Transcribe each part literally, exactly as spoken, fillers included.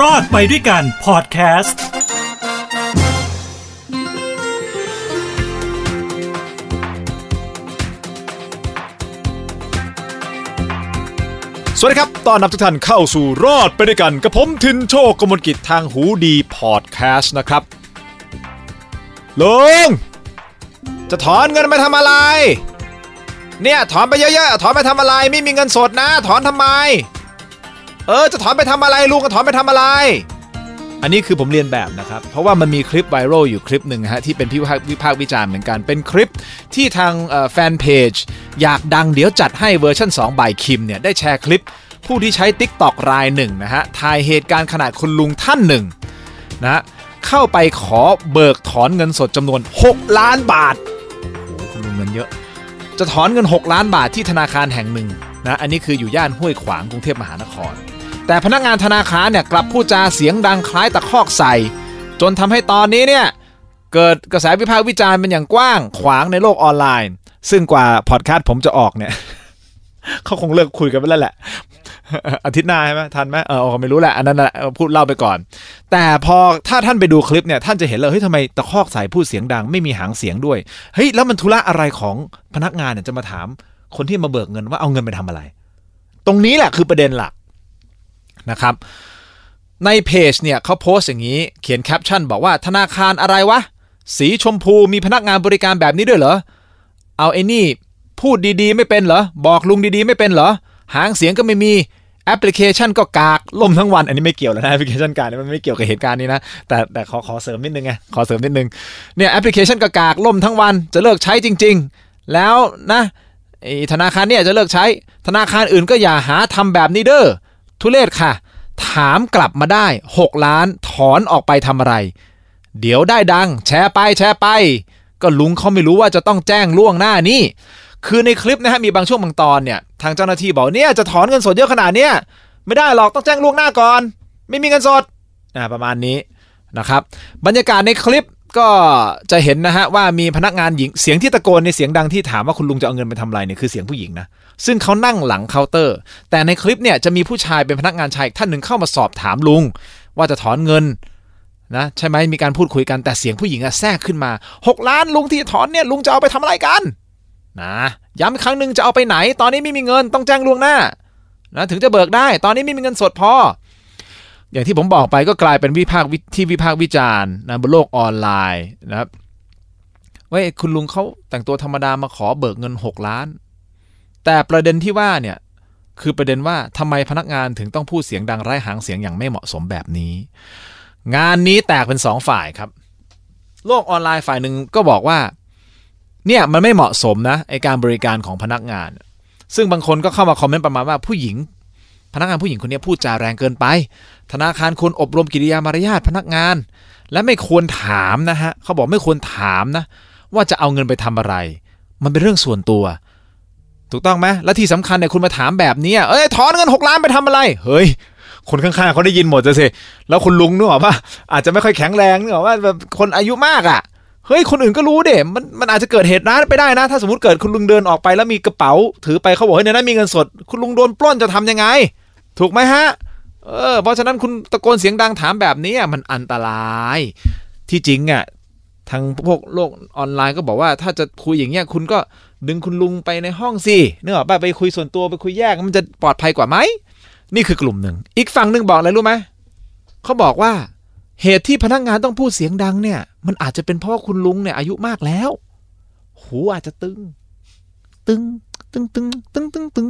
รอดไปด้วยกันพอดแคสต์สวัสดีครับตอนรับทุกท่านเข้าสู่รอดไปด้วยกันกับผมทินโชคกมลกิจทางหูดีพอดแคสต์นะครับลุงจะถอนเงินไปทำอะไรเนี่ยถอนไปเยอะๆถอนไปทำอะไรไม่มีเงินสดนะถอนทำไมเออจะถอนไปทำอะไรลุงก็ถอนไปทำอะไรอันนี้คือผมเรียนแบบนะครับเพราะว่ามันมีคลิปไวรัลอยู่คลิปหนึ่งฮะที่เป็นวิพากษ์วิจารณ์เหมือนกันเป็นคลิปที่ทางแฟนเพจอยากดังเดี๋ยวจัดให้เวอร์ชันสอง by คิมเนี่ยได้แชร์คลิปผู้ที่ใช้ TikTok รายหนึ่งนะฮะถ่ายเหตุการณ์ขณะคุณลุงท่านหนึ่งนะเข้าไปขอเบิกถอนเงินสดจำนวนหกล้านบาทคุณลุงเงินเยอะจะถอนเงินหกล้านบาทที่ธนาคารแห่งหนึ่งนะอันนี้คืออยู่ย่านห้วยขวางกรุงเทพมหานครแต่พนักงานธนาคารเนี่ยกลับพูดจาเสียงดังคล้ายตะคอกใส่จนทำให้ตอนนี้เนี่ยเกิดกระแสวิพากษ์วิจารณ์เป็นอย่างกว้างขวางในโลกออนไลน์ซึ่งกว่าพอดคาสต์ผมจะออกเนี่ย เขาคงเลิกคุยกันไปแล้วแหละ อาทิตย์หน้าใช่ไหมทันไหมเออไม่รู้แหละอันนั้นนะพูดเล่าไปก่อนแต่พอถ้าท่านไปดูคลิปเนี่ยท่านจะเห็นเลยเฮ้ยทำไมตะคอกใส่พูดเสียงดังไม่มีหางเสียงด้วยเฮ้ยแล้วมันธุระอะไรของพนักงานเนี่ยจะมาถามคนที่มาเบิกเงินว่าเอาเงินไปทำอะไรตรงนี้แหละคือประเด็นหลักนะครับในเพจเนี่ยเขาโพสต์อย่างนี้เขียนแคปชั่นบอกว่าธนาคารอะไรวะสีชมพูมีพนักงานบริการแบบนี้ด้วยเหรอเอาไอ้นี่พูดดีๆไม่เป็นเหรอบอกลุงดีๆไม่เป็นเหรอหางเสียงก็ไม่มีแอปพลิเคชันก็กากล่มทั้งวันอันนี้ไม่เกี่ยวแล้วนะแอปพลิเคชันกากมันไม่เกี่ยวกับเหตุการณ์นี้นะแต่แต่ขอขอเสริมนิดนึงไงขอเสริมนิดนึงเนี่ยแอปพลิเคชันก็กากล่มทั้งวันจะเลิกใช้จริงๆแล้วนะธนาคารเนี่ยจะเลิกใช้ธนาคารอื่นก็อย่าหาทำแบบนี้เด้อทุเรศค่ะถามกลับมาได้หกล้านถอนออกไปทำอะไรเดี๋ยวได้ดังแชร์ไปแชร์ไปก็ลุงเขาไม่รู้ว่าจะต้องแจ้งล่วงหน้านี่คือในคลิปนะฮะมีบางช่วงบางตอนเนี่ยทางเจ้าหน้าที่บอกเนี่ยจะถอนเงินสดเยอะขนาดเนี้ยไม่ได้หรอกต้องแจ้งล่วงหน้าก่อนไม่มีเงินสดนะประมาณนี้นะครับบรรยากาศในคลิปก็จะเห็นนะฮะว่ามีพนักงานหญิงเสียงที่ตะโกนในเสียงดังที่ถามว่าคุณลุงจะเอาเงินไปทำอะไรเนี่ยคือเสียงผู้หญิงนะซึ่งเขานั่งหลังเคาน์เตอร์แต่ในคลิปเนี่ยจะมีผู้ชายเป็นพนักงานชายอีกท่านหนึ่งเข้ามาสอบถามลุงว่าจะถอนเงินนะใช่ไหมมีการพูดคุยกันแต่เสียงผู้หญิงอะแทรกขึ้นมาหกล้านลุงที่ถอนเนี่ยลุงจะเอาไปทำอะไรกันนะย้ำอีกครั้งนึงจะเอาไปไหนตอนนี้ไม่มีเงินต้องแจ้งล่วงหน้านะถึงจะเบิกได้ตอนนี้ไม่มีเงินสดพออย่างที่ผมบอกไปก็กลายเป็นวิพากษ์ที่วิพากษ์วิจารณ์นะบนโลกออนไลน์นะครับว่าคุณลุงเขาแต่งตัวธรรมดามาขอเบิกเงินหกล้านแต่ประเด็นที่ว่าเนี่ยคือประเด็นว่าทำไมพนักงานถึงต้องพูดเสียงดังไร้หางเสียงอย่างไม่เหมาะสมแบบนี้งานนี้แตกเป็นสองฝ่ายครับโลกออนไลน์ฝ่ายหนึ่งก็บอกว่าเนี่ยมันไม่เหมาะสมนะไอการบริการของพนักงานซึ่งบางคนก็เข้ามาคอมเมนต์ประมาณว่าผู้หญิงพนักงานผู้หญิงคนนี้พูดจาแรงเกินไปธนาคารควรอบรมกิริยามารยาทพนักงานและไม่ควรถามนะฮะเขาบอกไม่ควรถามนะว่าจะเอาเงินไปทำอะไรมันเป็นเรื่องส่วนตัวถูกต้องไหมและที่สำคัญเนี่ยคุณมาถามแบบนี้เอ้ยถอนเงินหกล้านไปทำอะไรเฮ้ยคนข้างๆเขาได้ยินหมดจะสิแล้วคุณลุงนึกออกป่ะอาจจะไม่ค่อยแข็งแรงนึกออกว่าแบบคนอายุมากอ่ะเฮ้ยคนอื่นก็รู้เด้มันมันอาจจะเกิดเหตุร้ายไปได้นะถ้าสมมติเกิดคุณลุงเดินออกไปแล้วมีกระเป๋าถือไปเขาบอกเฮ้ยในนั้นมีเงินสดคุณลุงโดนปล้นจะทำยังไงถูกไหมฮะเออเพราะฉะนั้นคุณตะโกนเสียงดังถามแบบนี้มันอันตรายที่จริงอ่ะทางพวกโลกออนไลน์ก็บอกว่าถ้าจะคุยอย่างเงี้ยคุณก็ดึงคุณลุงไปในห้องสิเนอะไปไปคุยส่วนตัวไปคุยแยกมันจะปลอดภัยกว่าไหมนี่คือกลุ่มหนึ่งอีกฝั่งหนึ่งบอกอะไรรู้ไหมเขาบอกว่าเหตุที่พนักงานต้องพูดเสียงดังเนี่ยมันอาจจะเป็นเพราะคุณลุงเนี่ยอายุมากแล้วหูอาจจะตึงตึงตึงตึงตึงตึงตึง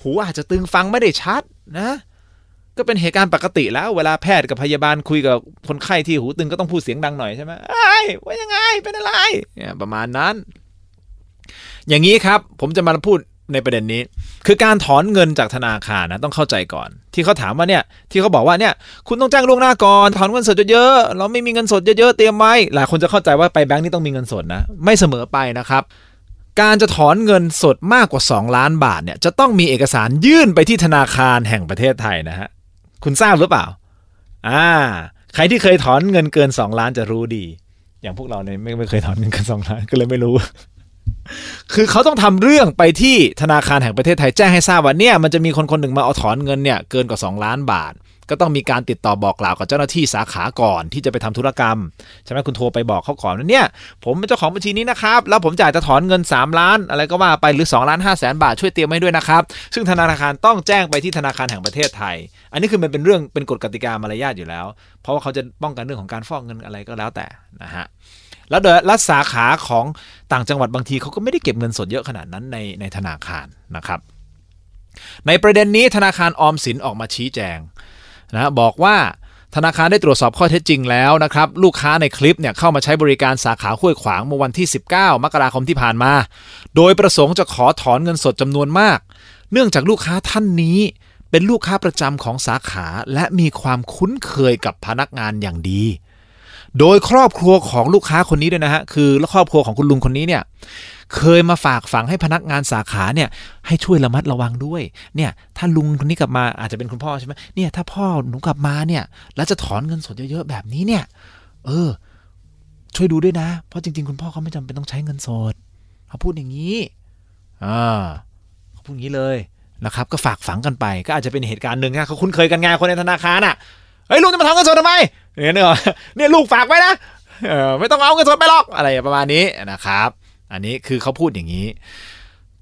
หูอาจจะตึงฟังไม่ได้ชัดนะก็เป็นเหตุการณ์ปกติแล้วเวลาแพทย์กับพยาบาลคุยกับคนไข้ที่หูตึงก็ต้องพูดเสียงดังหน่อยใช่ไหมไอ้ว่ายังไงเป็นอะไรเนี่ยประมาณนั้นอย่างนี้ครับผมจะมาพูดในประเด็นนี้คือการถอนเงินจากธนาคารนะต้องเข้าใจก่อนที่เขาถามว่าเนี่ยที่เขาบอกว่าเนี่ยคุณต้องแจ้งล่วงหน้าก่อนถอนเงินสดเยอะๆเราไม่มีเงินสดเยอะๆเตรียมไว้หลายคนจะเข้าใจว่าไปแบงค์นี่ต้องมีเงินสดนะไม่เสมอไปนะครับการจะถอนเงินสดมากกว่าสองล้านบาทเนี่ยจะต้องมีเอกสารยื่นไปที่ธนาคารแห่งประเทศไทยนะฮะคุณทราบหรือเปล่าอ่าใครที่เคยถอนเงินเกินสองล้านจะรู้ดีอย่างพวกเราเนี่ยไม่ไม่เคยถอนเงินเกินสองล้านก็เลยไม่รู้ คือเขาต้องทำเรื่องไปที่ธนาคารแห่งประเทศไทยแจ้งให้ทราบว่าเนี่ยมันจะมีคนคนหนึ่งมาเอาถอนเงินเนี่ยเกินกว่าสองล้านบาทก็ต้องมีการติดต่อบอกกล่าวกับเจ้าหน้าที่สาขาก่อนที่จะไปทำธุรกรรมใช่ไหมคุณโทรไปบอกเขาก่อนว่าเนี่ยผมเป็นเจ้าของบัญชีนี้นะครับแล้วผมจ่ายจะถอนเงินสามล้านอะไรก็ว่าไปหรือสองล้านห้าแสนบาทช่วยเตรียมให้ด้วยนะครับซึ่งธนาคารต้องแจ้งไปที่ธนาคารแห่งประเทศไทยอันนี้คือมันเป็นเรื่องเป็นกฎกติกามารยาทอยู่แล้วเพราะว่าเขาจะป้องกันเรื่องของการฟอกเงินอะไรก็แล้วแต่นะฮะแล้วโดยรัฐสาขาของต่างจังหวัดบางทีเขาก็ไม่ได้เก็บเงินสดเยอะขนาดนั้นในในธนาคารนะครับในประเด็นนี้ธนาคารออมสินออกมาชี้แจงนะบอกว่าธนาคารได้ตรวจสอบข้อเท็จจริงแล้วนะครับลูกค้าในคลิปเนี่ยเข้ามาใช้บริการสาขาห้วยขวางเมื่อวันที่สิบเก้ามกราคมที่ผ่านมาโดยประสงค์จะขอถอนเงินสดจำนวนมากเนื่องจากลูกค้าท่านนี้เป็นลูกค้าประจำของสาขาและมีความคุ้นเคยกับพนักงานอย่างดีโดยครอบครัวของลูกค้าคนนี้ด้วยนะฮะคือครอบครัวของคุณลุงคนนี้เนี่ยเคยมาฝากฝังให้พนักงานสาขาเนี่ยให้ช่วยระมัดระวังด้วยเนี่ยถ้าลุงคนนี้กลับมาอาจจะเป็นคุณพ่อใช่ไหมเนี่ยถ้าพ่อหนูกลับมาเนี่ยแล้วจะถอนเงินสดเยอะๆแบบนี้เนี่ยเออช่วยดูด้วยนะเพราะจริงๆคุณพ่อเขาไม่จำเป็นต้องใช้เงินสดเขาพูดอย่างนี้อ่าเขาพูดอย่างนี้เลยนะครับก็ฝากฝังกันไปก็อาจจะเป็นเหตุการณ์หนึ่งนะเขาคุ้นเคยกันไงคนในธนาคารอ่ะเฮ้ยลุงจะมาถอนเงินสดทำไมเนี่ยเนี่ยลูกฝากไว้นะเออไม่ต้องเอาเงินสดไปหรอกอะไรประมาณนี้นะครับอันนี้คือเขาพูดอย่างนี้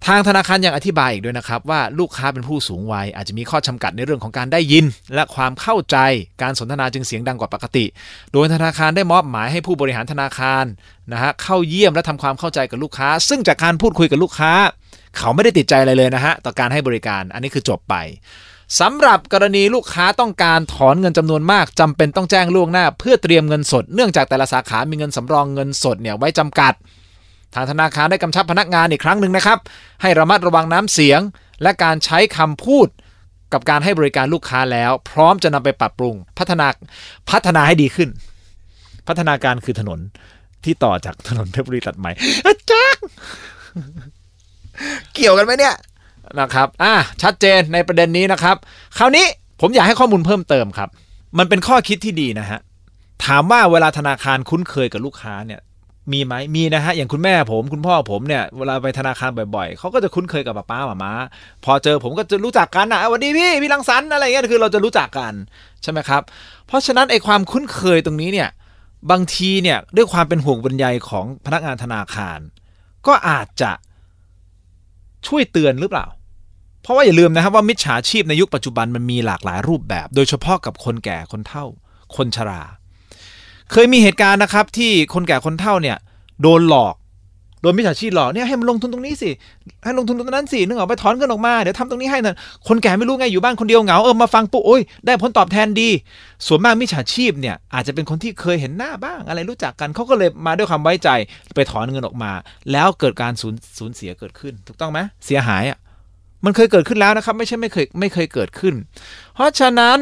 ทางธนาคารยังอธิบายอีกด้วยนะครับว่าลูกค้าเป็นผู้สูงวัยอาจจะมีข้อจำกัดในเรื่องของการได้ยินและความเข้าใจการสนทนาจึงเสียงดังกว่าปกติโดยธนาคารได้มอบหมายให้ผู้บริหารธนาคารนะฮะเข้าเยี่ยมและทำความเข้าใจกับลูกค้าซึ่งจากการพูดคุยกับลูกค้าเขาไม่ได้ติดใจอะไรเลยนะฮะต่อการให้บริการอันนี้คือจบไปสำหรับกรณีลูกค้าต้องการถอนเงินจำนวนมากจำเป็นต้องแจ้งล่วงหน้าเพื่อเตรียมเงินสดเนื่องจากแต่ละสาขามีเงินสำรองเงินสดเนี่ยไว้จำกัดทางธนาคารได้กำชับพนักงานอีกครั้งหนึ่งนะครับให้ระมัดระวังน้ำเสียงและการใช้คำพูดกับการให้บริการลูกค้าแล้วพร้อมจะนำไปปรับปรุงพัฒนาพัฒนาให้ดีขึ้นพัฒนาการคือถนนที่ต่อจากถนนเทพบุรีตัดใหม่อาจารย์ เกี่ยวกันไหมเนี่ยนะครับอ่ะชัดเจนในประเด็นนี้นะครับคราวนี้ผมอยากให้ข้อมูลเพิ่มเติมครับมันเป็นข้อคิดที่ดีนะฮะถามว่าเวลาธนาคารคุ้นเคยกับลูกค้าเนี่ยมีไหมมีนะฮะอย่างคุณแม่ผมคุณพ่อผมเนี่ยเวลาไปธนาคารบ่อยๆเขาก็จะคุ้นเคยกับป้าหม่าพอเจอผมก็จะรู้จักกันนะสวัสดีพี่พี่รังสรรค์อะไรเงี้ยคือเราจะรู้จักกันใช่ไหมครับเพราะฉะนั้นไอ้ความคุ้นเคยตรงนี้เนี่ยบางทีเนี่ยด้วยความเป็นห่วงบรรยายของพนักงานธนาคารก็อาจจะช่วยเตือนหรือเปล่าเพราะว่าอย่าลืมนะครับว่ามิจฉาชีพในยุคปัจจุบันมันมีหลากหลายรูปแบบโดยเฉพาะกับคนแก่คนเฒ่าคนชราเคยมีเหตุการณ์นะครับที่คนแก่คนเฒ่าเนี่ยโดนหลอกโดนมิจฉาชีพหลอกเนี่ยให้มันลงทุนตรงนี้สิให้ลงทุนตรงนั้นสินึกออกไปถอนเงินออกมาเดี๋ยวทำตรงนี้ให้นะคนแก่ไม่รู้ไงอยู่บ้านคนเดียวเหงาเออมาฟังปุ๊บโอ้ยได้ผลตอบแทนดีส่วนมากมิจฉาชีพเนี่ยอาจจะเป็นคนที่เคยเห็นหน้าบ้างอะไรรู้จักกันเขาก็เลยมาด้วยความไว้ใจไปถอนเงินออกมาแล้วเกิดการสูญเสียเกิดขึ้นถูกต้องไหมเสียหายอ่ะมันเคยเกิดขึ้นแล้วนะครับไม่ใช่ไม่เคยไม่เคยเกิดขึ้นเพราะฉะนั้น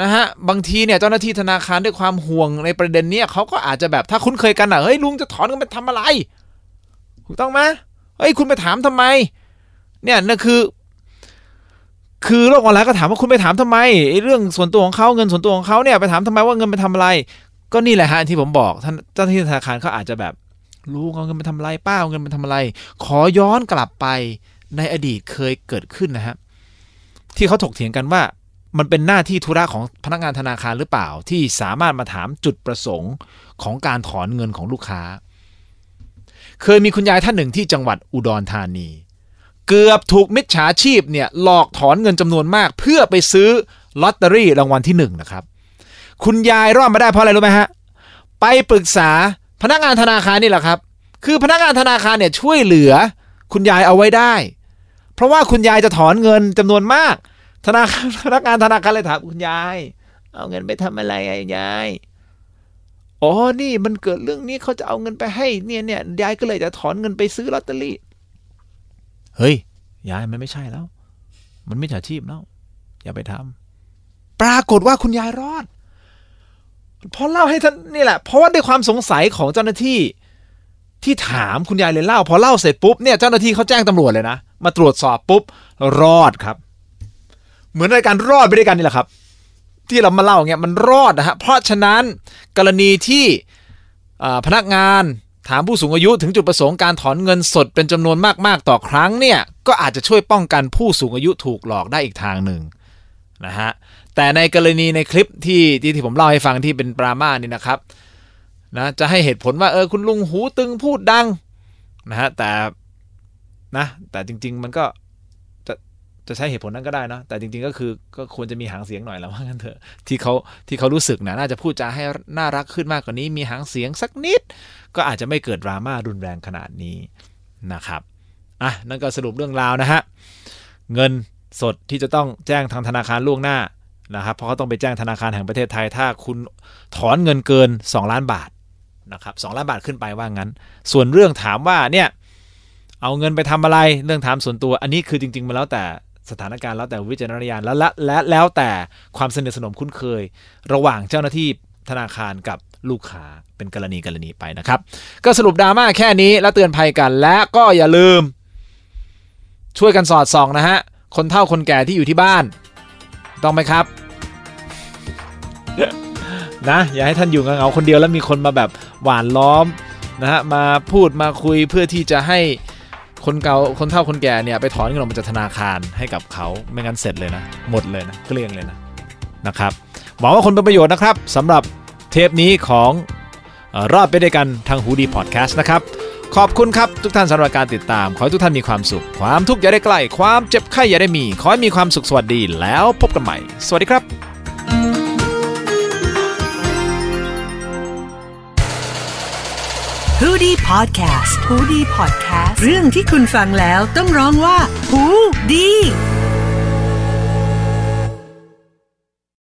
นะฮะบางทีเนี่ยเจ้าหน้าที่ธนาคารด้วยความห่วงในประเด็นนี้เขาก็อาจจะแบบถ้าคุ้นเคยกันอ่ะเฮ้ยลุงจะถอนเงินไปทำอะไรถูกต้องไหมเฮ้ยคุณไปถามทำไมเนี่ยนั่นคือคือโลกออนไลน์ก็ถามว่าคุณไปถามทำไมไอ้เรื่องส่วนตัวของเขาเงินส่วนตัวของเขาเนี่ยไปถามทำไมว่าเงินไปทำอะไรก็นี่แหละฮะที่ผมบอกเจ้าหน้าที่ธนาคารเขาอาจจะแบบลุงเอาเงินไปทำอะไรป้าเอาเงินไปทำอะไรขอย้อนกลับไปในอดีตเคยเกิดขึ้นนะฮะที่เขาถกเถียงกันว่ามันเป็นหน้าที่ธุระของพนักงานธนาคารหรือเปล่าที่สามารถมาถามจุดประสงค์ของการถอนเงินของลูกค้าเคยมีคุณยายท่านหนึ่งที่จังหวัดอุดรธานีเกือบถูกมิจฉาชีพเนี่ยหลอกถอนเงินจำนวนมากเพื่อไปซื้อลอตเตอรี่รางวัลที่หนึ่งนะครับคุณยายรอดมาได้เพราะอะไรรู้ไหมฮะไปปรึกษาพนักงานธนาคารนี่แหละครับคือพนักงานธนาคารเนี่ยช่วยเหลือคุณยายเอาไว้ได้เพราะว่าคุณยายจะถอนเงินจำนวนมากธนาคารพนักงานธนาคารเลยถามคุณยายเอาเงินไปทำอะไรยายอ๋อนี่มันเกิดเรื่องนี้เขาจะเอาเงินไปให้เนี่ยเนี่ยยายก็เลยจะถอนเงินไปซื้อลอตเตอรี่เฮ้ยยายมันไม่ใช่แล้วมันมิจฉาชีพแล้วอย่าไปทำปรากฏว่าคุณยายรอดพอเล่าให้ท่านนี่แหละเพราะว่าด้วยความสงสัยของเจ้าหน้าที่ที่ถามคุณยายเลยเล่าพอเล่าเสร็จปุ๊บเนี่ยเจ้าหน้าที่เขาแจ้งตำรวจเลยนะมาตรวจสอบปุ๊บรอดครับเหมือนรายการรอดไปด้วยกันนี่แหละครับที่เรามาเล่าเงี้ยมันรอดนะฮะเพราะฉะนั้นกรณีที่พนักงาน ถามผู้สูงอายุถึงจุดประสงค์การถอนเงินสดเป็นจำนวนมากๆต่อครั้งเนี่ยก็อาจจะช่วยป้องกันผู้สูงอายุถูกหลอกได้อีกทางหนึ่งนะฮะแต่ในกรณีในคลิปที่ที่ผมเล่าให้ฟังที่เป็นปราม่านี่นะครับนะจะให้เหตุผลว่าเออคุณลุงหูตึงพูดดังนะฮะแต่นะแต่จริงๆมันก็จะจะใช้เหตุผลนั้นก็ได้นะแต่จริงๆก็คือก็ควรจะมีหางเสียงหน่อยแล้วว่างั้นเถอะที่เขาที่เขารู้สึกนะน่าจะพูดจาให้น่ารักขึ้นมากกว่านี้มีหางเสียงสักนิดก็อาจจะไม่เกิดดราม่ารุนแรงขนาดนี้นะครับอ่ะนั่นก็สรุปเรื่องราวนะฮะเงินสดที่จะต้องแจ้งทางธนาคารล่วงหน้านะครับเพราะเขาต้องไปแจ้งธนาคารแห่งประเทศไทยถ้าคุณถอนเงินเกินสองล้านบาทนะครับสองล้านบาทขึ้นไปว่างั้นส่วนเรื่องถามว่าเนี่ยเอาเงินไปทำอะไรเรื่องถามส่วนตัวอันนี้คือจริงๆมาแล้วแต่สถานการณ์แล้วแต่วิจารณญาณแล้วและและแล้วแต่ความสนิทสนมคุ้นเคยระหว่างเจ้าหน้าที่ธนาคารกับลูกค้าเป็นกรณีกรณีไปนะครับก็สรุปดราม่าแค่นี้และเตือนภัยกันและก็อย่าลืมช่วยกันสอดส่องนะฮะคนเฒ่าคนแก่ที่อยู่ที่บ้านต้องไหมครับนะอย่าให้ท่านอยู่เงาๆคนเดียวแล้วมีคนมาแบบหวานล้อมนะฮะมาพูดมาคุยเพื่อที่จะให้คนเก่าคนเฒ่าคนแก่เนี่ยไปถอนเงินออกมาจากธนาคารให้กับเขาไม่งั้นเสร็จเลยนะหมดเลยนะเกลี้ยงเลยนะนะครับหวังว่าคนเป็นประโยชน์นะครับสำหรับเทปนี้ของรอบไปด้วยกันทางหูดีพอดแคสต์นะครับขอบคุณครับทุกท่านสำหรับการติดตามขอให้ทุกท่านมีความสุขความทุกข์อย่าได้ใกล้ความเจ็บไข้อย่าได้มีขอให้มีความสุขสวัสดีแล้วพบกันใหม่สวัสดีครับหูดีพอดแคสต์หูดีพอดแคสต์เรื่องที่คุณฟังแล้วต้องร้องว่าหูดี